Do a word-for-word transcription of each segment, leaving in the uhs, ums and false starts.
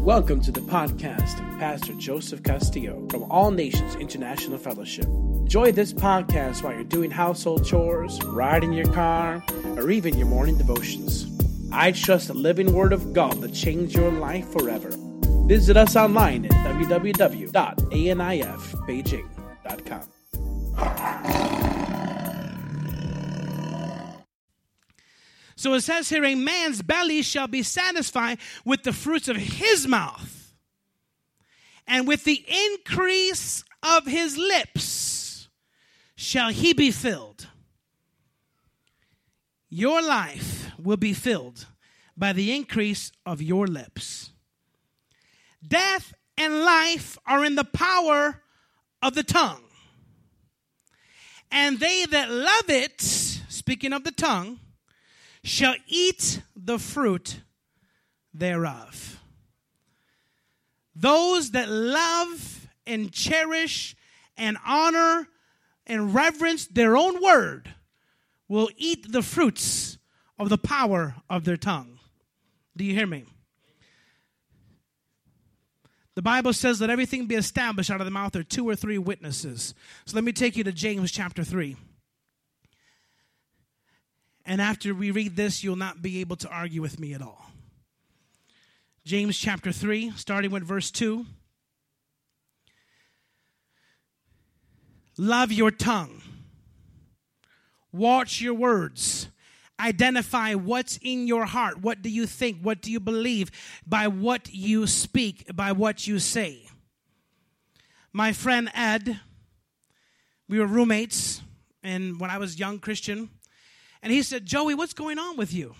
Welcome to the podcast of Pastor Joseph Castillo from All Nations International Fellowship. Enjoy this podcast while you're doing household chores, riding your car, or even your morning devotions. I trust the living Word of God to change your life forever. Visit us online at w w w dot a n i f beijing dot com. So it says here, a man's belly shall be satisfied with the fruits of his mouth, and with the increase of his lips shall he be filled. Your life will be filled by the increase of your lips. Death and life are in the power of the tongue. And they that love it, speaking of the tongue, shall eat the fruit thereof. Those that love and cherish and honor and reverence their own word will eat the fruits of the power of their tongue. Do you hear me? The Bible says, let everything be established out of the mouth of two or three witnesses. So let me take you to James chapter three. And after we read this, you'll not be able to argue with me at all. James chapter three, starting with verse two. Love your tongue. Watch your words. Identify what's in your heart. What do you think? What do you believe? By what you speak, by what you say. My friend Ed, we were roommates and when I was young Christian, and he said, Joey, what's going on with you?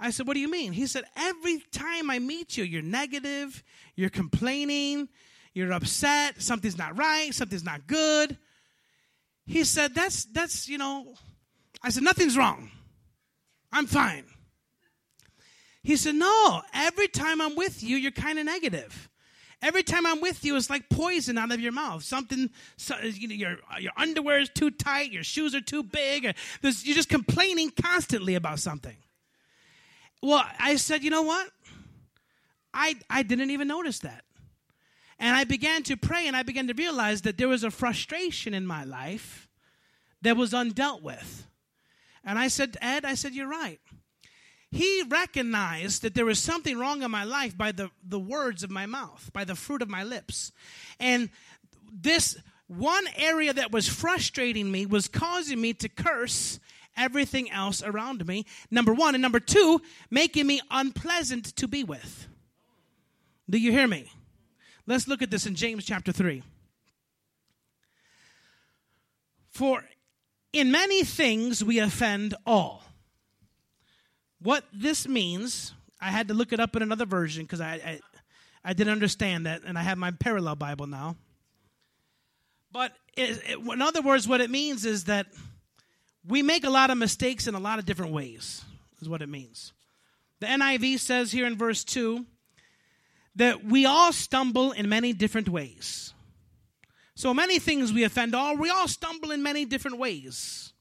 I said, what do you mean? He said, every time I meet you, you're negative, you're complaining, you're upset, something's not right, something's not good. He said, that's, that's, you know... I said, nothing's wrong. I'm fine. He said, no, every time I'm with you, you're kind of negative. Every time I'm with you, it's like poison out of your mouth. Something, so, you know, your, your underwear is too tight, your shoes are too big. Or you're just complaining constantly about something. Well, I said, you know what? I I didn't even notice that. And I began to pray, and I began to realize that there was a frustration in my life that was undealt with. And I said, Ed, I said, you're right. He recognized that there was something wrong in my life by the, the words of my mouth, by the fruit of my lips. And this one area that was frustrating me was causing me to curse everything else around me, number one. And number two, making me unpleasant to be with. Do you hear me? Let's look at this in James chapter three. For in many things we offend all. What this means, I had to look it up in another version because I, I I didn't understand that, and I have my parallel Bible now. But it, it, in other words, what it means is that we make a lot of mistakes in a lot of different ways, is what it means. The N I V says here in verse two that we all stumble in many different ways. So many things we offend all, we all stumble in many different ways.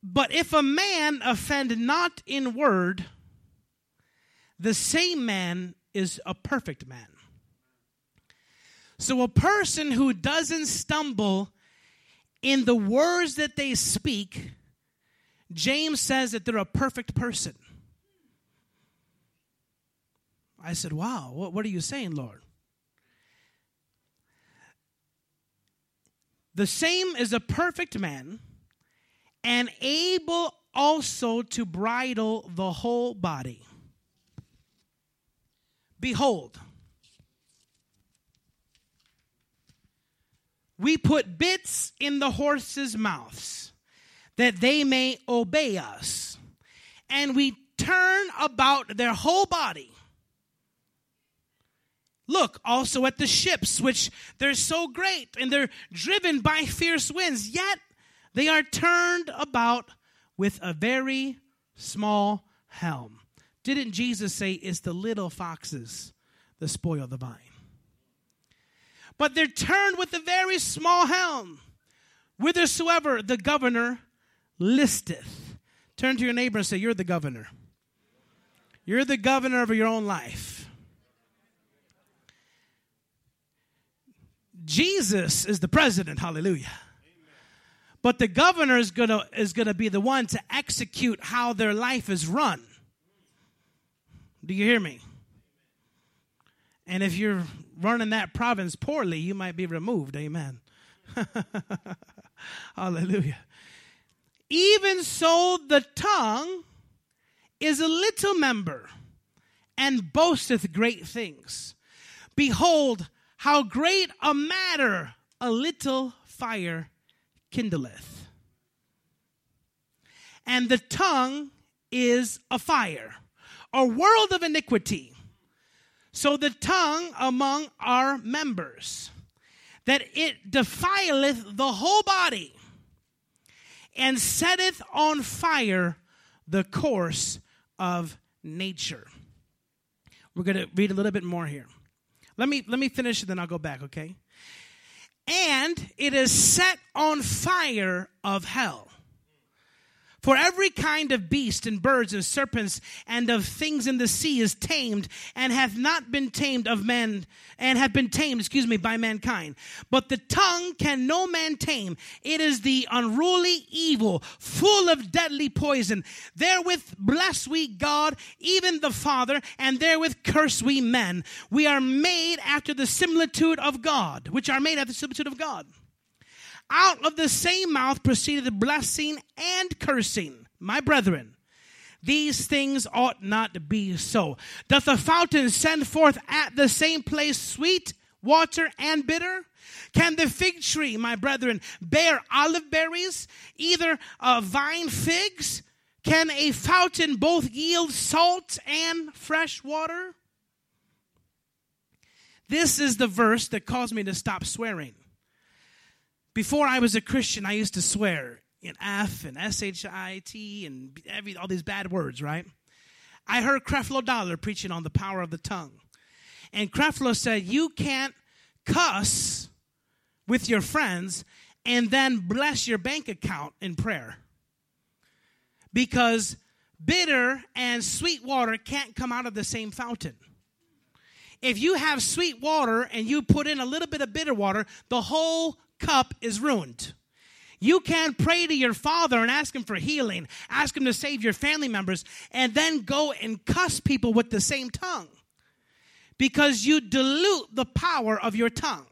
But if a man offend not in word, the same man is a perfect man. So a person who doesn't stumble in the words that they speak, James says that they're a perfect person. I said, wow, what, what are you saying, Lord? The same is a perfect man, and able also to bridle the whole body. Behold, we put bits in the horses' mouths, that they may obey us, and we turn about their whole body. Look also at the ships, which they're so great, and they're driven by fierce winds, yet they are turned about with a very small helm. Didn't Jesus say, it's the little foxes that spoil the vine? But they're turned with a very small helm, whithersoever the governor listeth. Turn to your neighbor and say, you're the governor. You're the governor of your own life. Jesus is the president. Hallelujah. Amen. But the governor is going to is going to be the one to execute how their life is run. Do you hear me? And if you're running that province poorly, you might be removed. Amen. Hallelujah. Even so, the tongue is a little member and boasteth great things. Behold, how great a matter a little fire kindleth. And the tongue is a fire, a world of iniquity. So the tongue among our members, that it defileth the whole body, and setteth on fire the course of nature. We're going to read a little bit more here. Let me let me finish and then I'll go back, okay? And it is set on fire of hell. For every kind of beast and birds and serpents and of things in the sea is tamed and hath not been tamed of man and hath been tamed, excuse me, by mankind. But the tongue can no man tame. It is the unruly evil, full of deadly poison. Therewith bless we God, even the Father, and therewith curse we men. We are made after the similitude of God, which are made after the similitude of God. Out of the same mouth proceeded the blessing and cursing. My brethren, these things ought not to be so. Doth a fountain send forth at the same place sweet water and bitter? Can the fig tree, my brethren, bear olive berries, either uh, vine figs? Can a fountain both yield salt and fresh water? This is the verse that caused me to stop swearing. Before I was a Christian, I used to swear in F and S H I T and every, all these bad words, right? I heard Creflo Dollar preaching on the power of the tongue. And Creflo said, you can't cuss with your friends and then bless your bank account in prayer. Because bitter and sweet water can't come out of the same fountain. If you have sweet water and you put in a little bit of bitter water, the whole cup is ruined. You can't pray to your Father and ask Him for healing, ask Him to save your family members, and then go and cuss people with the same tongue, because you dilute the power of your tongue,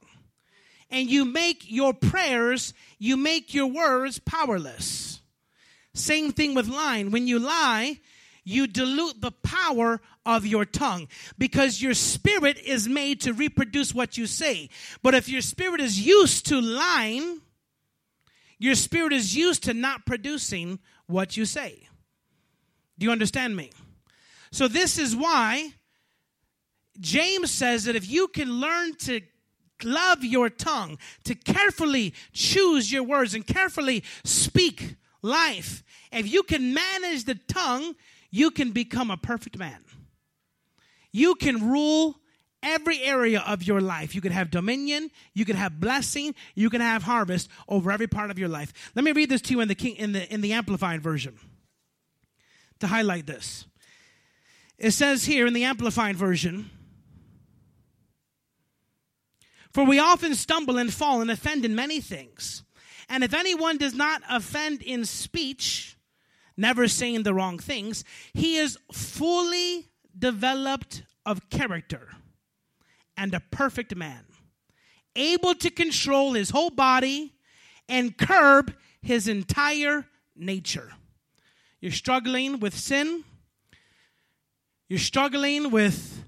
and you make your prayers, you make your words powerless. Same thing with lying. When you lie, you dilute the power of your tongue, because your spirit is made to reproduce what you say. But if your spirit is used to lying, your spirit is used to not producing what you say. Do you understand me? So this is why James says that if you can learn to love your tongue, to carefully choose your words and carefully speak life, if you can manage the tongue, you can become a perfect man. You can rule every area of your life. You can have dominion. You can have blessing. You can have harvest over every part of your life. Let me read this to you in the King, in the in the Amplified version to highlight this. It says here in the Amplified version, for we often stumble and fall and offend in many things. And if anyone does not offend in speech, never saying the wrong things, he is fully developed of character and a perfect man, able to control his whole body and curb his entire nature. You're struggling with sin. You're struggling with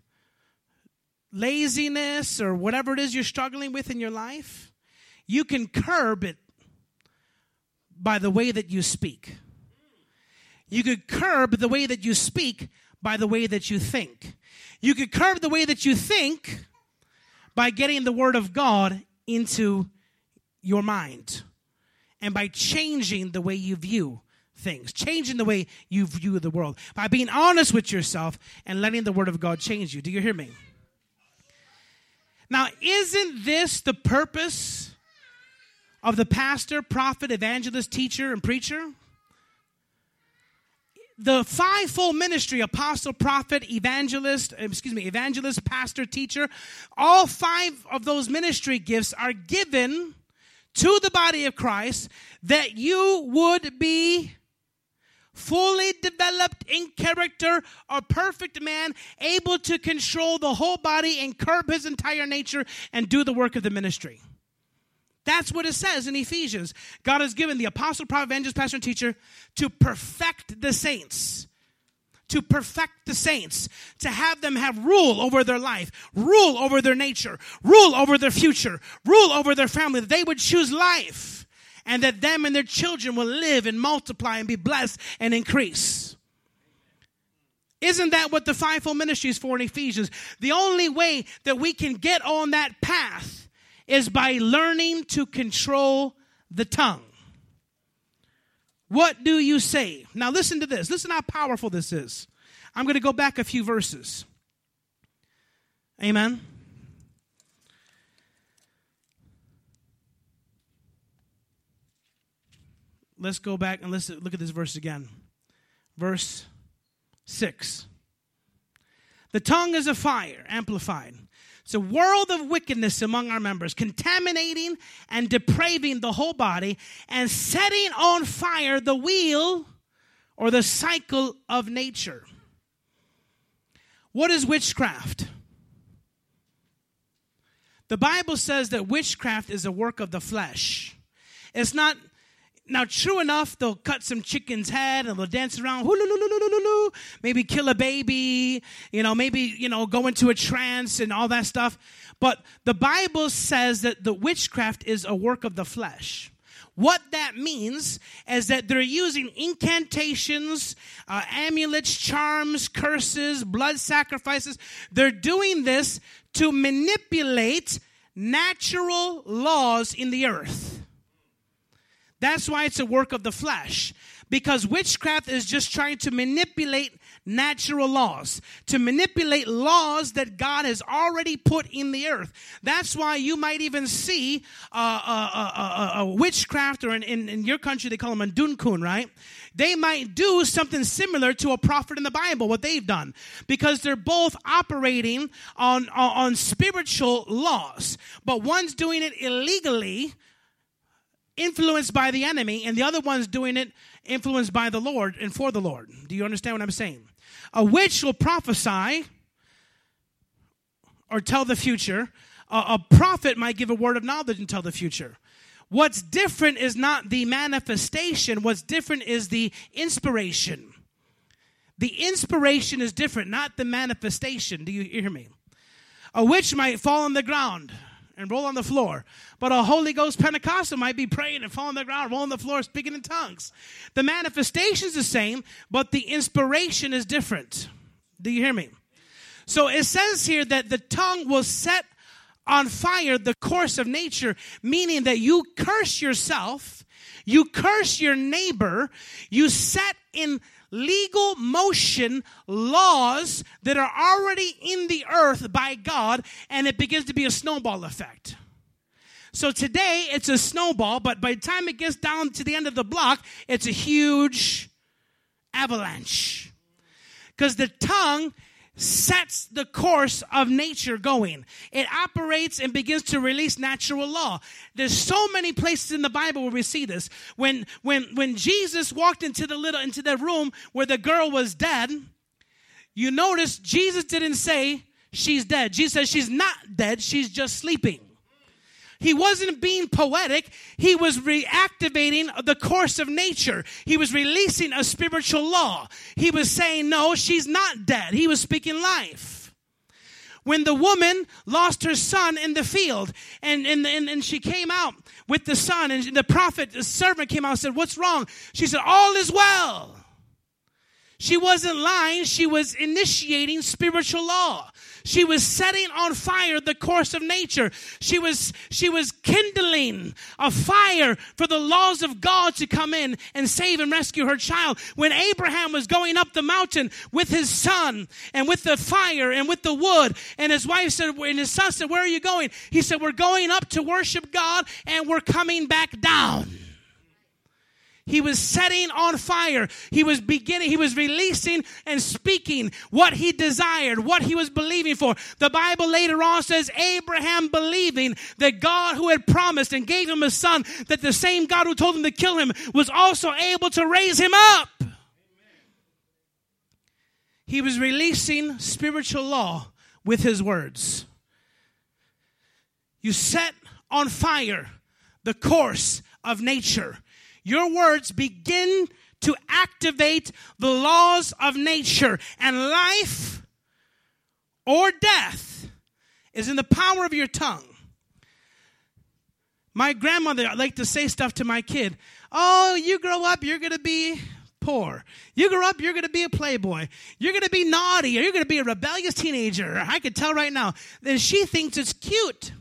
laziness or whatever it is you're struggling with in your life. You can curb it by the way that you speak. You could curb the way that you speak by the way that you think. You could curb the way that you think by getting the Word of God into your mind and by changing the way you view things, changing the way you view the world, by being honest with yourself and letting the Word of God change you. Do you hear me? Now, isn't this the purpose of the pastor, prophet, evangelist, teacher, and preacher? The fivefold ministry, apostle, prophet, evangelist, excuse me, evangelist, pastor, teacher, all five of those ministry gifts are given to the body of Christ that you would be fully developed in character, a perfect man, able to control the whole body and curb his entire nature and do the work of the ministry. That's what it says in Ephesians. God has given the apostle, prophet, evangelist, pastor, and teacher to perfect the saints. To perfect the saints. To have them have rule over their life. Rule over their nature. Rule over their future. Rule over their family. That they would choose life. And that them and their children will live and multiply and be blessed and increase. Isn't that what the fivefold ministry is for in Ephesians? The only way that we can get on that path is by learning to control the tongue. What do you say? Now listen to this. Listen how powerful this is. I'm going to go back a few verses. Amen. Let's go back and let's look at this verse again. Verse six. The tongue is a fire, amplified. It's a world of wickedness among our members, contaminating and depraving the whole body and setting on fire the wheel or the cycle of nature. What is witchcraft? The Bible says that witchcraft is a work of the flesh. It's not, now true enough, they'll cut some chicken's head and they'll dance around, maybe kill a baby, you know, maybe, you know, go into a trance and all that stuff. But the Bible says that the witchcraft is a work of the flesh. What that means is that they're using incantations, uh, amulets, charms, curses, blood sacrifices. They're doing this to manipulate natural laws in the earth. That's why it's a work of the flesh. Because witchcraft is just trying to manipulate natural laws, to manipulate laws that God has already put in the earth. That's why you might even see a, a, a, a witchcraft, or in, in, in your country they call them a dunkun, right? They might do something similar to a prophet in the Bible, what they've done, because they're both operating on, on spiritual laws. But one's doing it illegally, influenced by the enemy, and the other one's doing it influenced by the Lord and for the Lord. Do you understand what I'm saying? A witch will prophesy or tell the future. A, a prophet might give a word of knowledge and tell the future. What's different is not the manifestation. What's different is the inspiration. The inspiration is different, not the manifestation. Do you hear me? A witch might fall on the ground and roll on the floor. But a Holy Ghost Pentecostal might be praying and falling on the ground, rolling on the floor, speaking in tongues. The manifestation is the same, but the inspiration is different. Do you hear me? So it says here that the tongue will set on fire the course of nature, meaning that you curse yourself, you curse your neighbor, you set in legal motion laws that are already in the earth by God, and it begins to be a snowball effect. So today it's a snowball, but by the time it gets down to the end of the block, it's a huge avalanche. Because the tongue sets the course of nature going. It operates and begins to release natural law. There's so many places in the Bible where we see this. When when when Jesus walked into the little into the room where the girl was dead, you notice Jesus didn't say she's dead. Jesus said she's not dead, she's just sleeping. He wasn't being poetic. He was reactivating the course of nature. He was releasing a spiritual law. He was saying, no, she's not dead. He was speaking life. When the woman lost her son in the field, and, and, and, and she came out with the son, and the prophet, the servant came out and said, what's wrong? She said, all is well. She wasn't lying. She was initiating spiritual law. She was setting on fire the course of nature. She was, she was kindling a fire for the laws of God to come in and save and rescue her child. When Abraham was going up the mountain with his son and with the fire and with the wood, and his wife said, and his son said, where are you going? He said, we're going up to worship God and we're coming back down. He was setting on fire. He was beginning, he was releasing and speaking what he desired, what he was believing for. The Bible later on says Abraham believing that God who had promised and gave him a son, that the same God who told him to kill him was also able to raise him up. Amen. He was releasing spiritual law with his words. You set on fire the course of nature. Your words begin to activate the laws of nature. And life or death is in the power of your tongue. My grandmother liked to say stuff to my kid. Oh, you grow up, you're going to be poor. You grow up, you're going to be a playboy. You're going to be naughty, or you're going to be a rebellious teenager. I could tell right now. Then she thinks it's cute,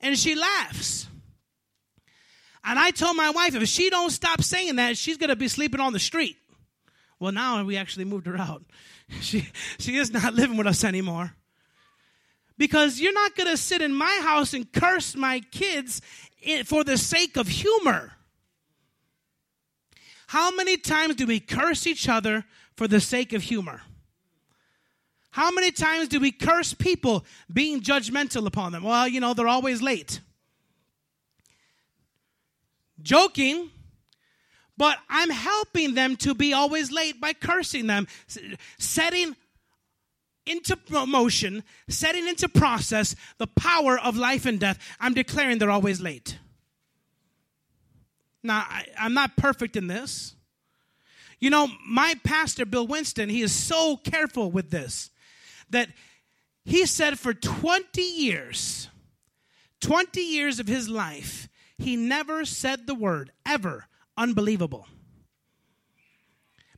and she laughs. And I told my wife, if she don't stop saying that, she's going to be sleeping on the street. Well, now we actually moved her out. She she is not living with us anymore. Because you're not going to sit in my house and curse my kids for the sake of humor. How many times do we curse each other for the sake of humor? How many times do we curse people being judgmental upon them? Well, you know, they're always late. Joking, but I'm helping them to be always late by cursing them, setting into motion, setting into process the power of life and death. I'm declaring they're always late. Now, I, I'm not perfect in this. You know, my pastor, Bill Winston, he is so careful with this that he said for twenty years, twenty years of his life, he never said the word, ever, unbelievable.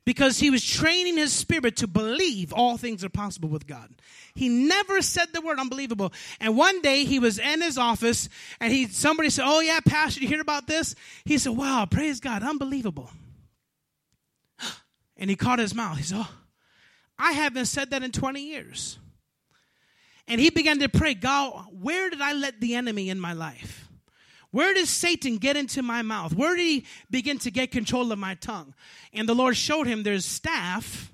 Because he was training his spirit to believe all things are possible with God. He never said the word unbelievable. And one day he was in his office and he somebody said, oh yeah, Pastor, you hear about this? He said, wow, praise God, unbelievable. And he caught his mouth. He said, oh, I haven't said that in twenty years. And he began to pray, God, where did I let the enemy in my life? Where did Satan get into my mouth? Where did he begin to get control of my tongue? And the Lord showed him there's staff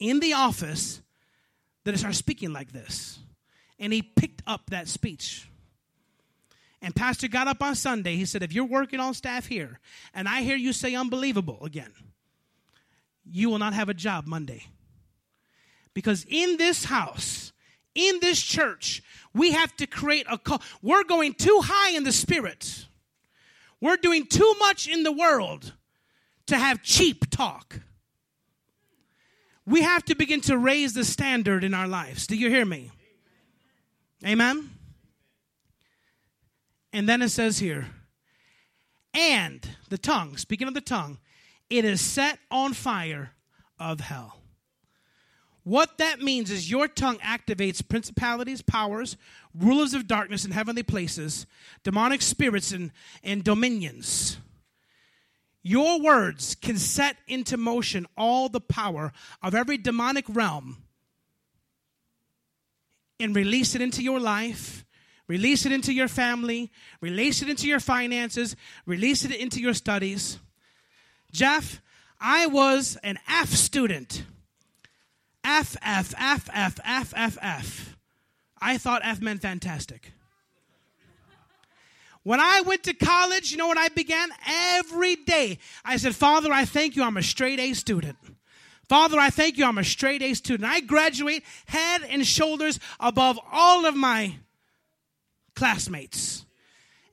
in the office that are speaking like this. And he picked up that speech. And Pastor got up on Sunday. He said, if you're working on staff here, and I hear you say unbelievable again, you will not have a job Monday. Because in this house, in this church, we have to create a call. We're going too high in the spirit. We're doing too much in the world to have cheap talk. We have to begin to raise the standard in our lives. Do you hear me? Amen? And then it says here, and the tongue, speaking of the tongue, it is set on fire of hell. What that means is your tongue activates principalities, powers, rulers of darkness in heavenly places, demonic spirits and, and dominions. Your words can set into motion all the power of every demonic realm and release it into your life, release it into your family, release it into your finances, release it into your studies. Jeff, I was an F student. F, F, F, F, F, F, F. I thought F meant fantastic. When I went to college, you know what I began? Every day, I said, Father, I thank you, I'm a straight A student. Father, I thank you, I'm a straight A student. I graduate head and shoulders above all of my classmates.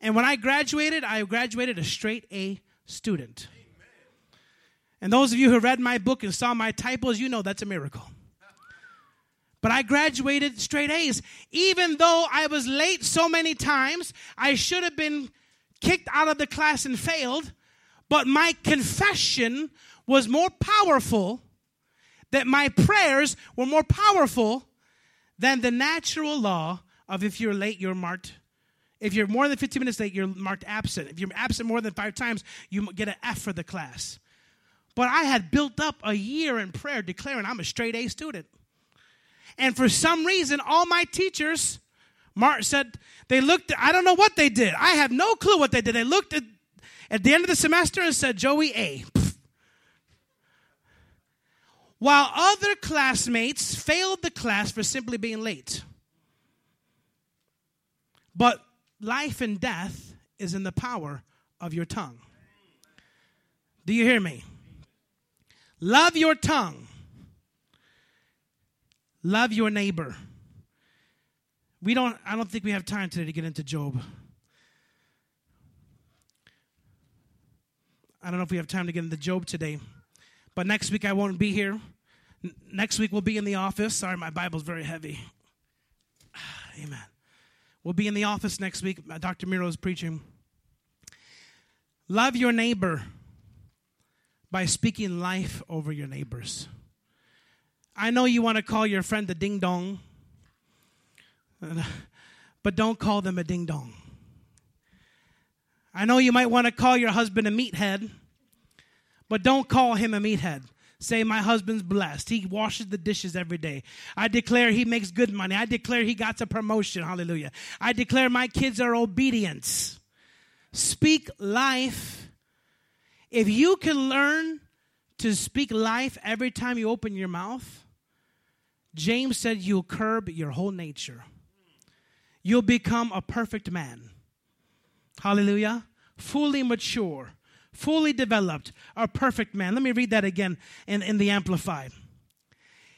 And when I graduated, I graduated a straight A student. And those of you who read my book and saw my typos, you know that's a miracle. But I graduated straight A's. Even though I was late so many times, I should have been kicked out of the class and failed, but my confession was more powerful, that my prayers were more powerful than the natural law of if you're late, you're marked. If you're more than fifteen minutes late, you're marked absent. If you're absent more than five times, you get an F for the class. But I had built up a year in prayer declaring I'm a straight A student. And for some reason, all my teachers, Mark said, they looked, at, I don't know what they did. I have no clue what they did. They looked at, At the end of the semester, it said Joey A. While other classmates failed the class for simply being late. But life and death is in the power of your tongue. Do you hear me? Love your tongue. Love your neighbor. We don't, I don't think we have time today to get into Job. I don't know if we have time to get into Job today. But next week I won't be here. N- next week we'll be in the office. Sorry, my Bible's very heavy. Amen. We'll be in the office next week. Doctor Miro is preaching. Love your neighbor by speaking life over your neighbors. I know you want to call your friend a ding-dong, but don't call them a ding-dong. I know you might want to call your husband a meathead, but don't call him a meathead. Say, my husband's blessed. He washes the dishes every day. I declare he makes good money. I declare he got a promotion. Hallelujah. I declare my kids are obedient. Speak life. If you can learn to speak life every time you open your mouth, James said you'll curb your whole nature. You'll become a perfect man. Hallelujah. Fully mature. Fully developed, a perfect man. Let me read that again in, in the Amplified.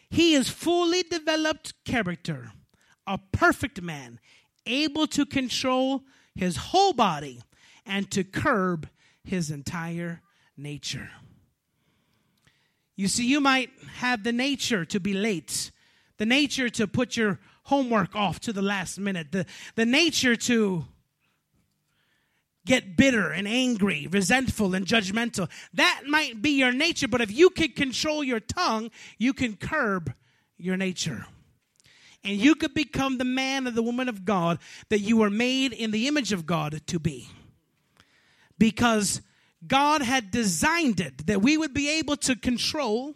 He is fully developed character, a perfect man, able to control his whole body and to curb his entire nature. You see, you might have the nature to be late, the nature to put your homework off to the last minute, the, the nature to get bitter and angry, resentful and judgmental. That might be your nature, but if you can control your tongue, you can curb your nature. And you could become the man or the woman of God that you were made in the image of God to be. Because God had designed it that we would be able to control,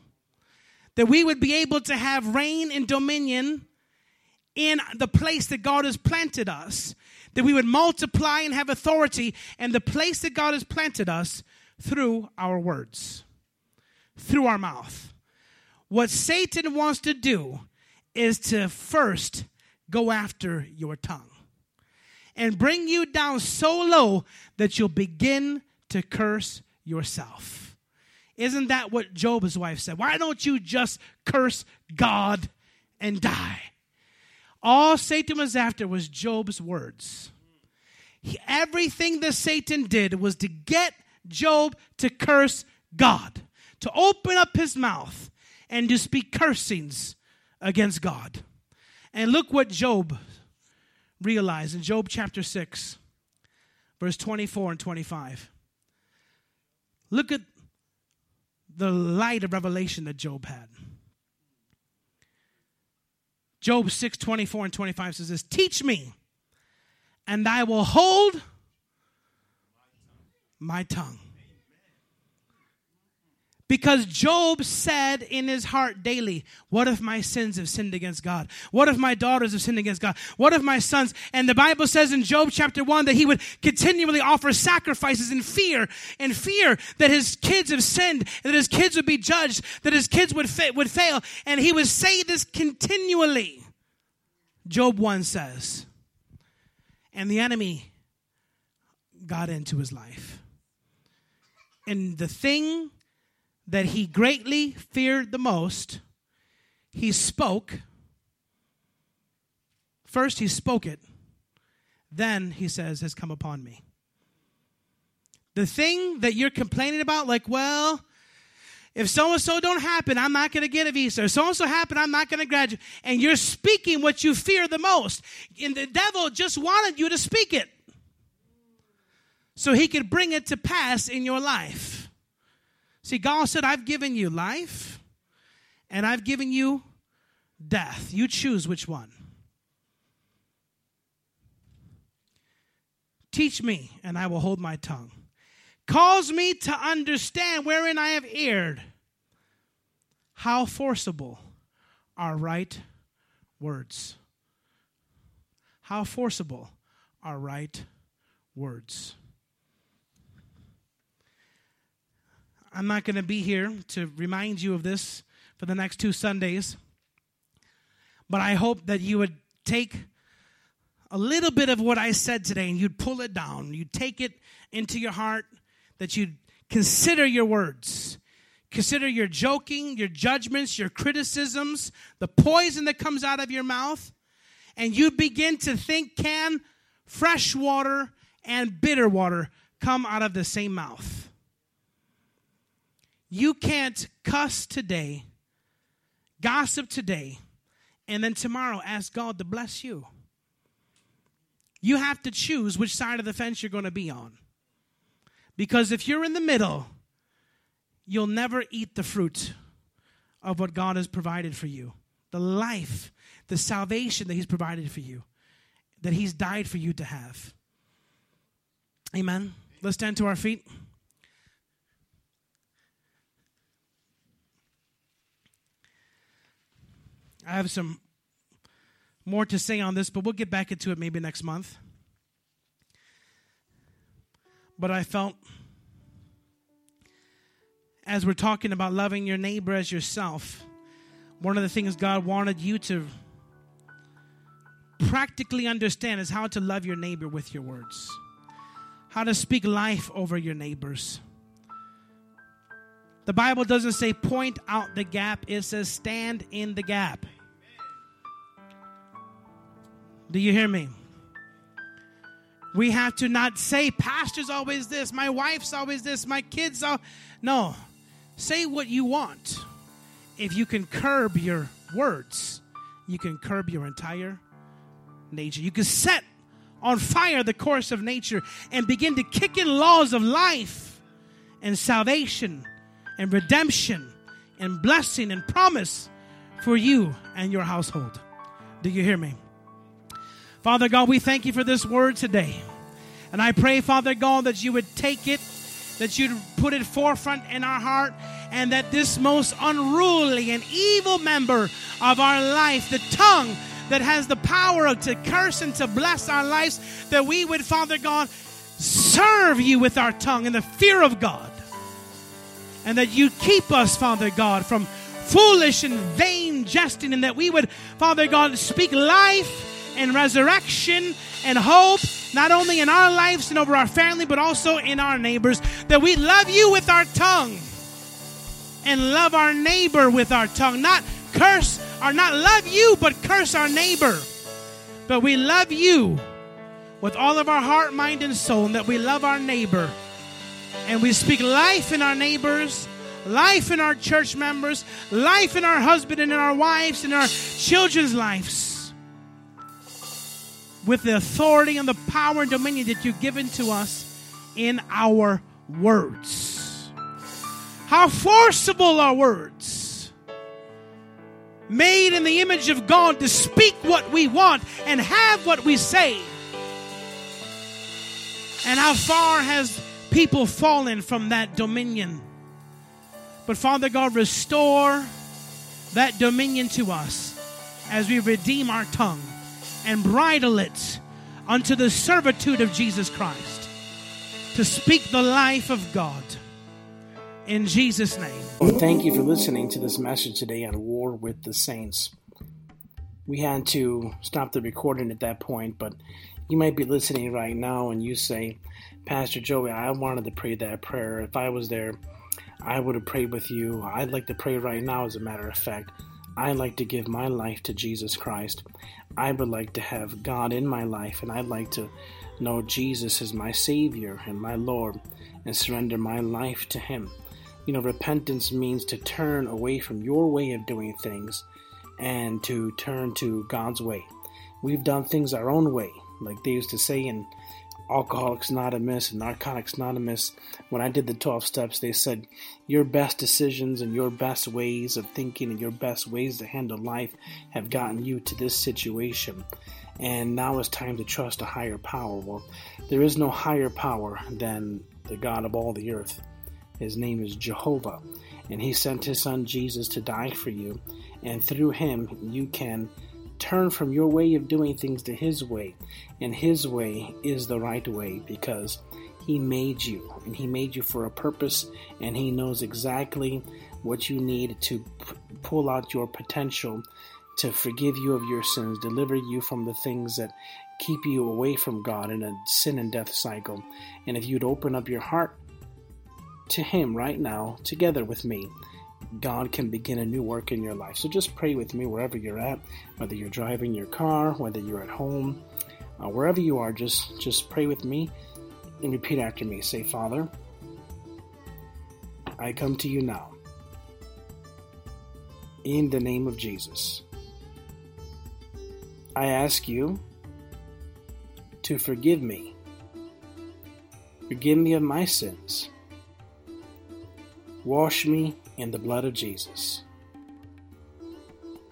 that we would be able to have reign and dominion in the place that God has planted us, that we would multiply and have authority in the place that God has planted us through our words, through our mouth. What Satan wants to do is to first go after your tongue and bring you down so low that you'll begin to curse yourself. Isn't that what Job's wife said? Why don't you just curse God and die? All Satan was after was Job's words. He, everything that Satan did was to get Job to curse God, to open up his mouth and to speak cursings against God. And look what Job realized in Job chapter six, verse twenty-four and twenty-five. Look at the light of revelation that Job had. Job six, twenty-four and twenty-five says this, teach me, and I will hold my tongue. Because Job said in his heart daily, what if my sins have sinned against God? What if my daughters have sinned against God? What if my sons? And the Bible says in Job chapter one that he would continually offer sacrifices in fear, in fear that his kids have sinned, that his kids would be judged, that his kids would fa- would fail. And he would say this continually. Job one says, and the enemy got into his life. And the thing that he greatly feared the most, he spoke. First he spoke it, then he says, has come upon me. The thing that you're complaining about, like, well, if so-and-so don't happen, I'm not going to get a visa. If so-and-so happen, I'm not going to graduate. And you're speaking what you fear the most. And the devil just wanted you to speak it so he could bring it to pass in your life. See, God said, I've given you life and I've given you death. You choose which one. Teach me and I will hold my tongue. Cause me to understand wherein I have erred. How forcible are right words. How forcible are right words. I'm not going to be here to remind you of this for the next two Sundays, but I hope that you would take a little bit of what I said today and you'd pull it down. You'd take it into your heart, that you'd consider your words. Consider your joking, your judgments, your criticisms, the poison that comes out of your mouth, and you begin to think, can fresh water and bitter water come out of the same mouth? You can't cuss today, gossip today, and then tomorrow ask God to bless you. You have to choose which side of the fence you're going to be on. Because if you're in the middle, you'll never eat the fruit of what God has provided for you. The life, the salvation that he's provided for you, that he's died for you to have. Amen. Let's stand to our feet. I have some more to say on this, but we'll get back into it maybe next month. But I felt, as we're talking about loving your neighbor as yourself, one of the things God wanted you to practically understand is how to love your neighbor with your words, how to speak life over your neighbors. The Bible doesn't say point out the gap. It says stand in the gap. Do you hear me? We have to not say, pastor's always this, my wife's always this, my kids are. No. Say what you want. If you can curb your words, you can curb your entire nature. You can set on fire the course of nature and begin to kick in laws of life and salvation and redemption and blessing and promise for you and your household. Do you hear me? Father God, we thank you for this word today. And I pray, Father God, that you would take it, that you'd put it forefront in our heart, and that this most unruly and evil member of our life, the tongue that has the power to curse and to bless our lives, that we would, Father God, serve you with our tongue in the fear of God. And that you keep us, Father God, from foolish and vain jesting, and that we would, Father God, speak life and resurrection and hope, not only in our lives and over our family, but also in our neighbors, that we love you with our tongue and love our neighbor with our tongue. Not curse, or not love you, but curse our neighbor. But we love you with all of our heart, mind, and soul, and that we love our neighbor. And we speak life in our neighbors, life in our church members, life in our husband and in our wives and our children's lives, with the authority and the power and dominion that you've given to us in our words. How forcible are words, made in the image of God to speak what we want and have what we say. And how far has people fallen from that dominion? But Father God, restore that dominion to us as we redeem our tongue and bridle it unto the servitude of Jesus Christ, to speak the life of God. In Jesus' name. Thank you for listening to this message today on War with the Saints. We had to stop the recording at that point, but you might be listening right now and you say, Pastor Joey, I wanted to pray that prayer. If I was there, I would have prayed with you. I'd like to pray right now, as a matter of fact. I'd like to give my life to Jesus Christ. I would like to have God in my life, and I'd like to know Jesus as my Savior and my Lord and surrender my life to Him. You know, repentance means to turn away from your way of doing things and to turn to God's way. We've done things our own way, like they used to say in Alcoholics Anonymous and Narcotics Anonymous. When I did the twelve steps, they said your best decisions and your best ways of thinking and your best ways to handle life have gotten you to this situation, and now it's time to trust a higher power. Well, there is no higher power than the God of all the earth. His name is Jehovah, and he sent his son Jesus to die for you, and through him you can turn from your way of doing things to his way, and his way is the right way because He made you, and He made you for a purpose, and He knows exactly what you need to p- pull out your potential, to forgive you of your sins, deliver you from the things that keep you away from God in a sin and death cycle. And if you'd open up your heart to Him right now, together with me, God can begin a new work in your life. So just pray with me wherever you're at, whether you're driving your car, whether you're at home, uh, wherever you are, just, just pray with me and repeat after me. Say, Father, I come to you now in the name of Jesus. I ask you to forgive me. Forgive me of my sins. Wash me in the blood of Jesus.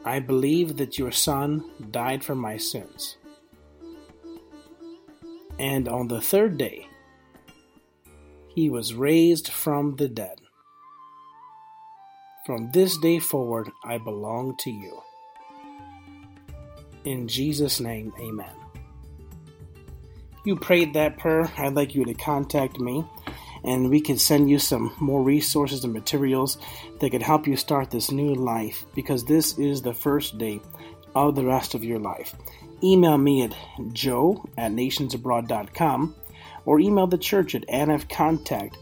I believe that your Son died for my sins, and on the third day, He was raised from the dead. From this day forward, I belong to you. In Jesus' name, amen. You prayed that prayer. I'd like you to contact me, and we can send you some more resources and materials that could help you start this new life, because this is the first day of the rest of your life. Email me at joe at nations abroad dot com, or email the church at anif contact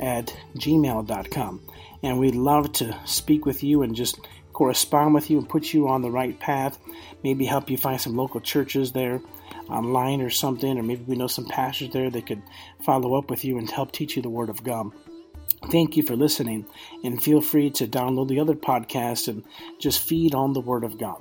at gmail dot com. And we'd love to speak with you and just correspond with you and put you on the right path, maybe help you find some local churches there online or something, or maybe we know some pastors there that could follow up with you and help teach you the Word of God. Thank you for listening, and feel free to download the other podcasts and just feed on the Word of God.